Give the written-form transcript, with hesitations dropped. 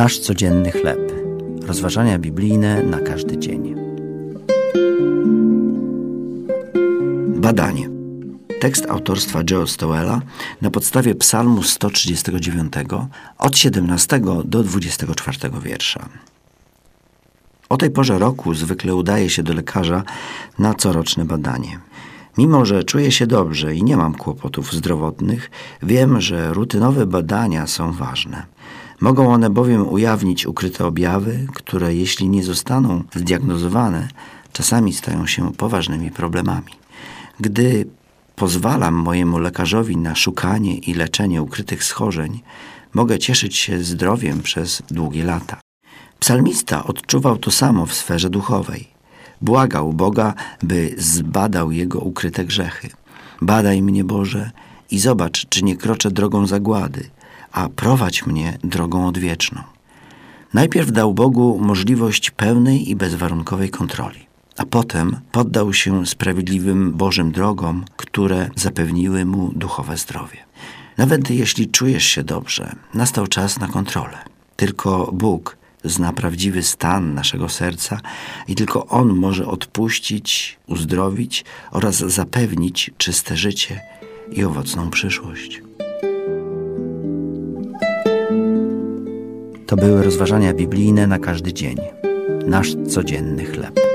Nasz codzienny chleb. Rozważania biblijne na każdy dzień. Badanie. Tekst autorstwa Joe Stowella na podstawie psalmu 139 od 17 do 24 wiersza. O tej porze roku zwykle udaje się do lekarza na coroczne badanie. Mimo że czuję się dobrze i nie mam kłopotów zdrowotnych, wiem, że rutynowe badania są ważne. Mogą one bowiem ujawnić ukryte objawy, które jeśli nie zostaną zdiagnozowane, czasami stają się poważnymi problemami. Gdy pozwalam mojemu lekarzowi na szukanie i leczenie ukrytych schorzeń, mogę cieszyć się zdrowiem przez długie lata. Psalmista odczuwał to samo w sferze duchowej. Błagał Boga, by zbadał jego ukryte grzechy. Badaj mnie, Boże, i zobacz, czy nie kroczę drogą zagłady, a prowadź mnie drogą odwieczną. Najpierw dał Bogu możliwość pełnej i bezwarunkowej kontroli, a potem poddał się sprawiedliwym Bożym drogom, które zapewniły mu duchowe zdrowie. Nawet jeśli czujesz się dobrze, nastał czas na kontrolę. Tylko Bóg zna prawdziwy stan naszego serca i tylko On może odpuścić, uzdrowić oraz zapewnić czyste życie i owocną przyszłość. To były rozważania biblijne na każdy dzień. Nasz codzienny chleb.